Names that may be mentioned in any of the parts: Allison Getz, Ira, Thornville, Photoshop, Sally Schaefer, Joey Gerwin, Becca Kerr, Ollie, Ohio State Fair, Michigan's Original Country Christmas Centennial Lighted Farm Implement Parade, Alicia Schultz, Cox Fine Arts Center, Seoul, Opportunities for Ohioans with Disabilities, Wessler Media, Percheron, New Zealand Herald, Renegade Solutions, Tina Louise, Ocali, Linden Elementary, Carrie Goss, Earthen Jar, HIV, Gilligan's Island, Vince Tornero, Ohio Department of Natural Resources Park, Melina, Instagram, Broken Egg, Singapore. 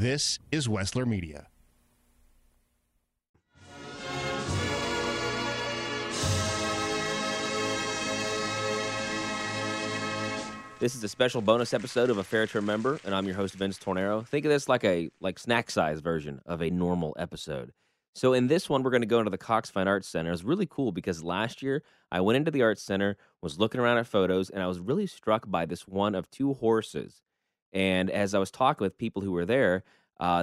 This is Wessler Media. This is a special bonus episode of A Fair to Remember, and I'm your host, Vince Tornero. Think of this like a snack-sized version of a normal episode. So in this one, we're going to go into the Cox Fine Arts Center. It's really cool because last year, I went into the Arts Center, was looking around at photos, and I was really struck by this one of two horses. And as I was talking with people who were there,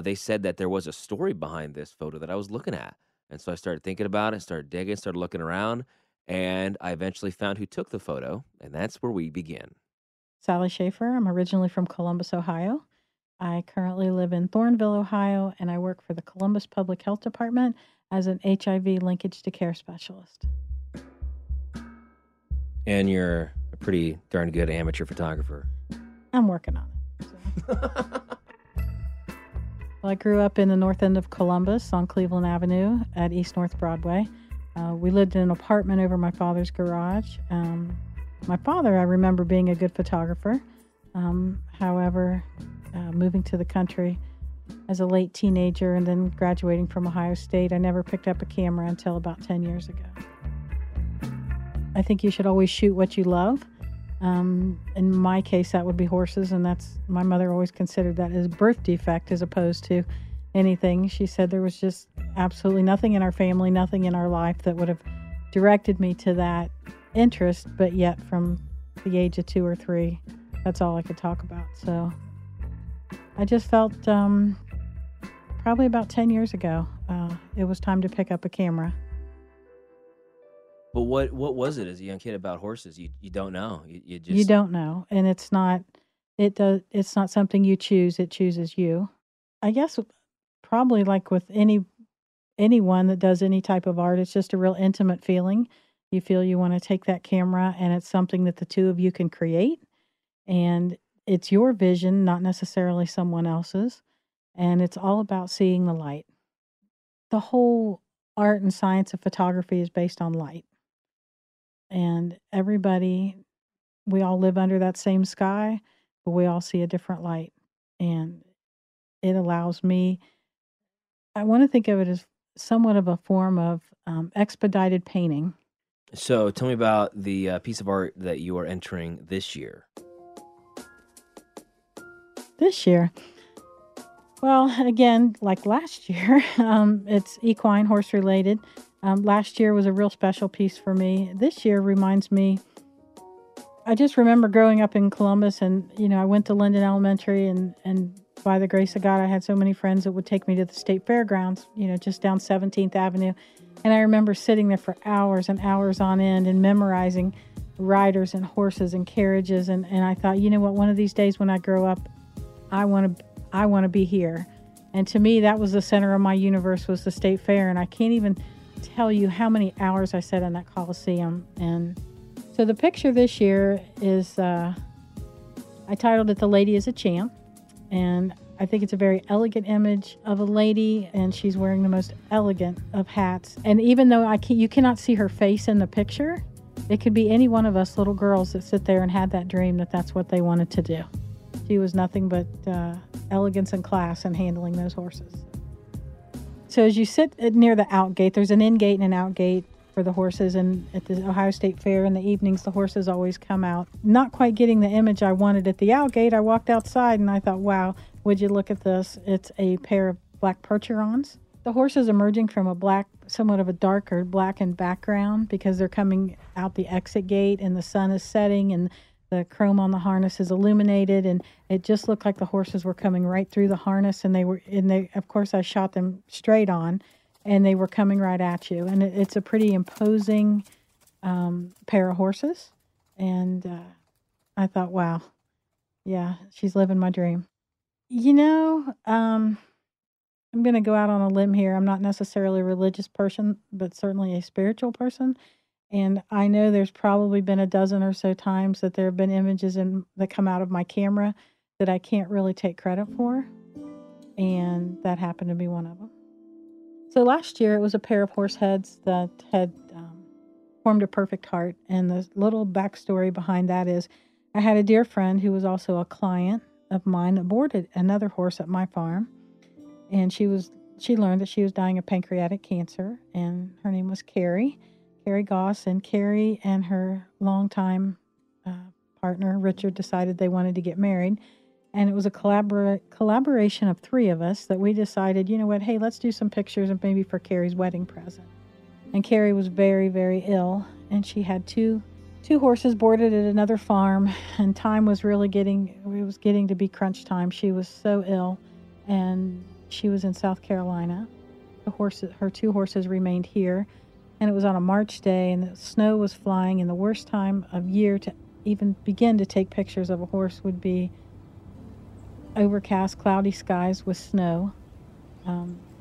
they said that there was a story behind this photo that I was looking at. And so I started thinking about it, started digging, started looking around, and I eventually found who took the photo, and that's where we begin. Sally Schaefer. I'm originally from Columbus, Ohio. I currently live in Thornville, Ohio, and I work for the Columbus Public Health Department as an HIV linkage to care specialist. And you're a pretty darn good amateur photographer. I'm working on it. So. Well, I grew up in the north end of Columbus on Cleveland Avenue at East North Broadway. We lived in an apartment over my father's garage. My father, I remember being a good photographer. However, moving to the country as a late teenager and then graduating from Ohio State, I never picked up a camera until about 10 years ago. I think you should always shoot what you love. In my case, that would be horses, and that's my mother always considered that as a birth defect as opposed to anything. She said there was just absolutely nothing in our family, nothing in our life that would have directed me to that interest, but yet from the age of 2 or 3, that's all I could talk about. So I just felt probably about 10 years ago, it was time to pick up a camera. But what was it as a young kid about horses? You don't know. You don't know, and it's not something you choose. It chooses you. I guess probably like with anyone that does any type of art, it's just a real intimate feeling. You feel you want to take that camera, and it's something that the two of you can create, and it's your vision, not necessarily someone else's, and it's all about seeing the light. The whole art and science of photography is based on light, and we all live under that same sky, but we all see a different light, and it allows me, I want to think of it as somewhat of a form of expedited painting. So tell me about the piece of art that you are entering this year. This year? Well, again, like last year, it's equine, horse-related. Last year was a real special piece for me. This year reminds me, I just remember growing up in Columbus, and, you know, I went to Linden Elementary, and by the grace of God, I had so many friends that would take me to the state fairgrounds, you know, just down 17th Avenue. And I remember sitting there for hours and hours on end and memorizing riders and horses and carriages. And I thought, you know what, one of these days when I grow up, I want to be here. And to me, that was the center of my universe, was the state fair. And I can't even tell you how many hours I sat in that Coliseum. And so the picture this year is, I titled it The Lady is a Champ. And I think it's a very elegant image of a lady, and she's wearing the most elegant of hats. And even though you cannot see her face in the picture, it could be any one of us little girls that sit there and had that dream that that's what they wanted to do. She was nothing but elegance and class in handling those horses. So as you sit near the out gate, there's an in gate and an out gate for the horses, and at the Ohio State Fair in the evenings, the horses always come out. Not quite getting the image I wanted at the out gate, I walked outside and I thought, wow, would you look at this? It's a pair of black Percherons. The horses emerging from somewhat of a darker blackened background because they're coming out the exit gate and the sun is setting and the chrome on the harness is illuminated, and it just looked like the horses were coming right through the harness, and of course, I shot them straight on. And they were coming right at you. And it's a pretty imposing pair of horses. And I thought, wow, yeah, she's living my dream. You know, I'm going to go out on a limb here. I'm not necessarily a religious person, but certainly a spiritual person. And I know there's probably been a dozen or so times that there have been images that come out of my camera that I can't really take credit for. And that happened to be one of them. So last year, it was a pair of horse heads that had formed a perfect heart. And the little backstory behind that is I had a dear friend who was also a client of mine that boarded another horse at my farm. and she learned that she was dying of pancreatic cancer, and her name was Carrie Goss. And Carrie and her longtime partner, Richard, decided they wanted to get married. And it was a collaboration of three of us that we decided, you know what, hey, let's do some pictures and maybe for Carrie's wedding present. And Carrie was very, very ill, and she had two horses boarded at another farm, and time was really getting to be crunch time. She was so ill, and she was in South Carolina. Her two horses remained here, and it was on a March day, and the snow was flying, and the worst time of year to even begin to take pictures of a horse would be overcast, cloudy skies with snow.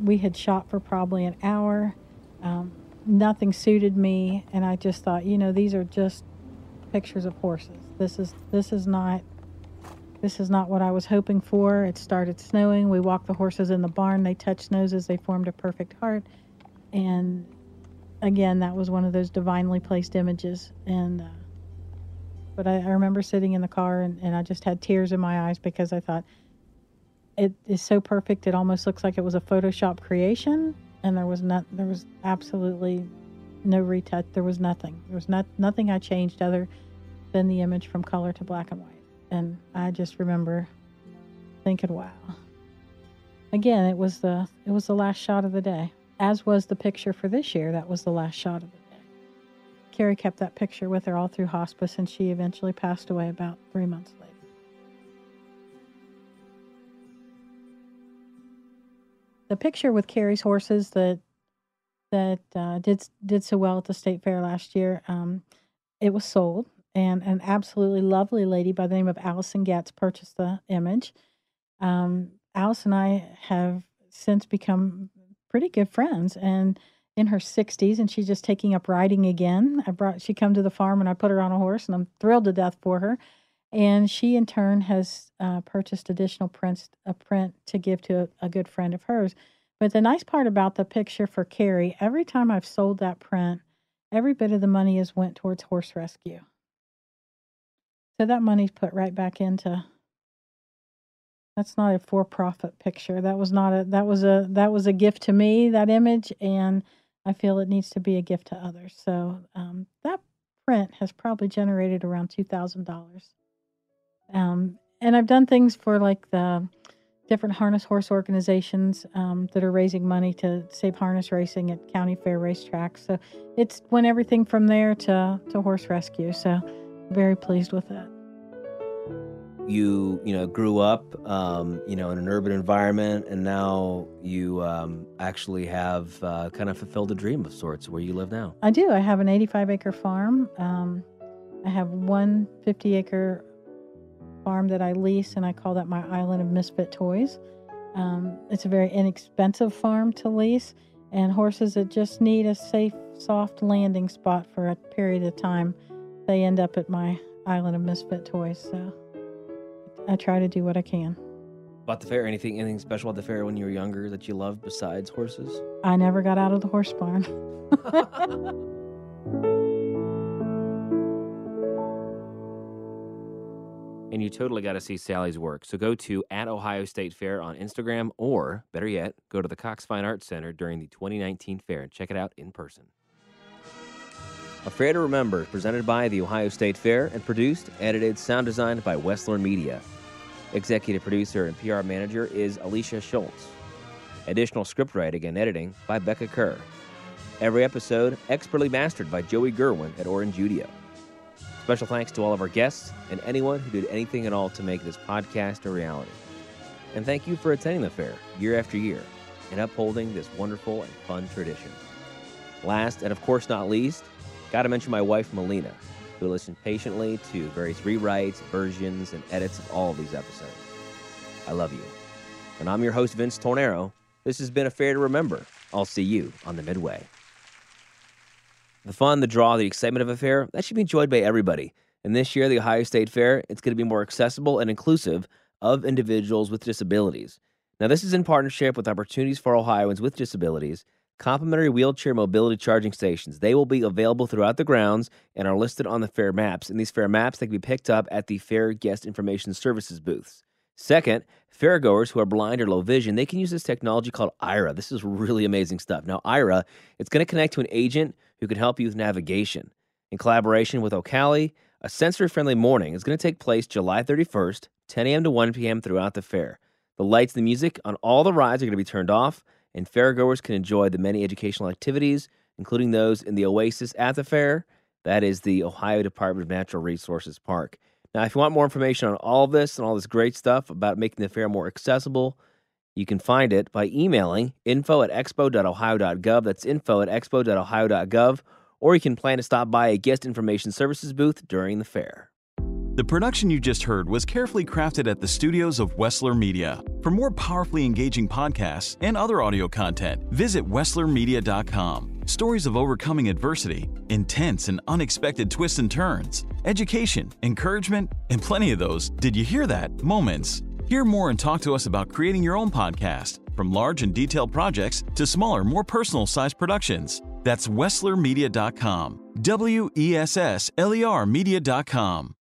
We had shot for probably an hour. Nothing suited me, and I just thought, you know, these are just pictures of horses. This is not what I was hoping for. It started snowing. We walked the horses in the barn. They touched noses. They formed a perfect heart. And again, that was one of those divinely placed images. And but I remember sitting in the car, and I just had tears in my eyes, because I thought, it is so perfect. It almost looks like it was a Photoshop creation. And there was absolutely no retouch. There was nothing. There was nothing I changed other than the image from color to black and white. And I just remember thinking, wow. Again, it was the last shot of the day, as was the picture for this year. That was the last shot of the day. Carrie kept that picture with her all through hospice, and she eventually passed away about 3 months later. The picture with Carrie's horses that did so well at the state fair last year, it was sold, and an absolutely lovely lady by the name of Allison Getz purchased the image. Alice and I have since become pretty good friends, and in her 60s, and she's just taking up riding again. She come to the farm, and I put her on a horse, and I'm thrilled to death for her. And she, in turn, has purchased additional prints, a print to give to a good friend of hers. But the nice part about the picture for Carrie, every time I've sold that print, every bit of the money has went towards horse rescue. So that money's put right back into. That's not a for-profit picture. That was a gift to me, that image, and I feel it needs to be a gift to others. So that print has probably generated around $2,000. And I've done things for like the different harness horse organizations that are raising money to save harness racing at county fair racetracks. So it's went everything from there to horse rescue. So very pleased with that. You grew up, in an urban environment, and now you actually have kind of fulfilled a dream of sorts where you live now. I do. I have an 85-acre farm. I have one 50-acre farm that I lease, and I call that my island of misfit toys. It's a very inexpensive farm to lease, and horses that just need a safe, soft landing spot for a period of time, they end up at my island of misfit toys. So I try to do what I can. About the fair, anything special about the fair when you were younger that you loved besides horses? I never got out of the horse barn. And you totally got to see Sally's work. So go to @OhioStateFair on Instagram, or better yet, go to the Cox Fine Arts Center during the 2019 fair and check it out in person. A Fair to Remember is presented by the Ohio State Fair and produced, edited, sound designed by Wessler Media. Executive producer and PR manager is Alicia Schultz. Additional script writing and editing by Becca Kerr. Every episode expertly mastered by Joey Gerwin at Orange Studio. Special thanks to all of our guests and anyone who did anything at all to make this podcast a reality. And thank you for attending the fair year after year and upholding this wonderful and fun tradition. Last, and of course not least, gotta mention my wife, Melina, who listened patiently to various rewrites, versions, and edits of all of these episodes. I love you. And I'm your host, Vince Tornero. This has been A Fair to Remember. I'll see you on the midway. The fun, the draw, the excitement of a fair, that should be enjoyed by everybody. And this year, the Ohio State Fair, it's going to be more accessible and inclusive of individuals with disabilities. Now, this is in partnership with Opportunities for Ohioans with Disabilities, complimentary wheelchair mobility charging stations. They will be available throughout the grounds and are listed on the fair maps. And these fair maps, they can be picked up at the fair guest information services booths. Second, fairgoers who are blind or low vision, they can use this technology called Ira. This is really amazing stuff. Now, Ira, it's going to connect to an agent who can help you with navigation. In collaboration with Ocali, a sensory-friendly morning is going to take place July 31st, 10 a.m. to 1 p.m. throughout the fair. The lights and the music on all the rides are going to be turned off, and fairgoers can enjoy the many educational activities, including those in the Oasis at the fair. That is the Ohio Department of Natural Resources Park. Now, if you want more information on all this and all this great stuff about making the fair more accessible, you can find it by emailing info@expo.ohio.gov. That's info@expo.ohio.gov. Or you can plan to stop by a guest information services booth during the fair. The production you just heard was carefully crafted at the studios of Wessler Media. For more powerfully engaging podcasts and other audio content, visit WesslerMedia.com. Stories of overcoming adversity, intense and unexpected twists and turns, education, encouragement, and plenty of those, did you hear that, moments. Hear more and talk to us about creating your own podcast, from large and detailed projects to smaller, more personal-sized productions. That's WesslerMedia.com, WESSLER Media.com.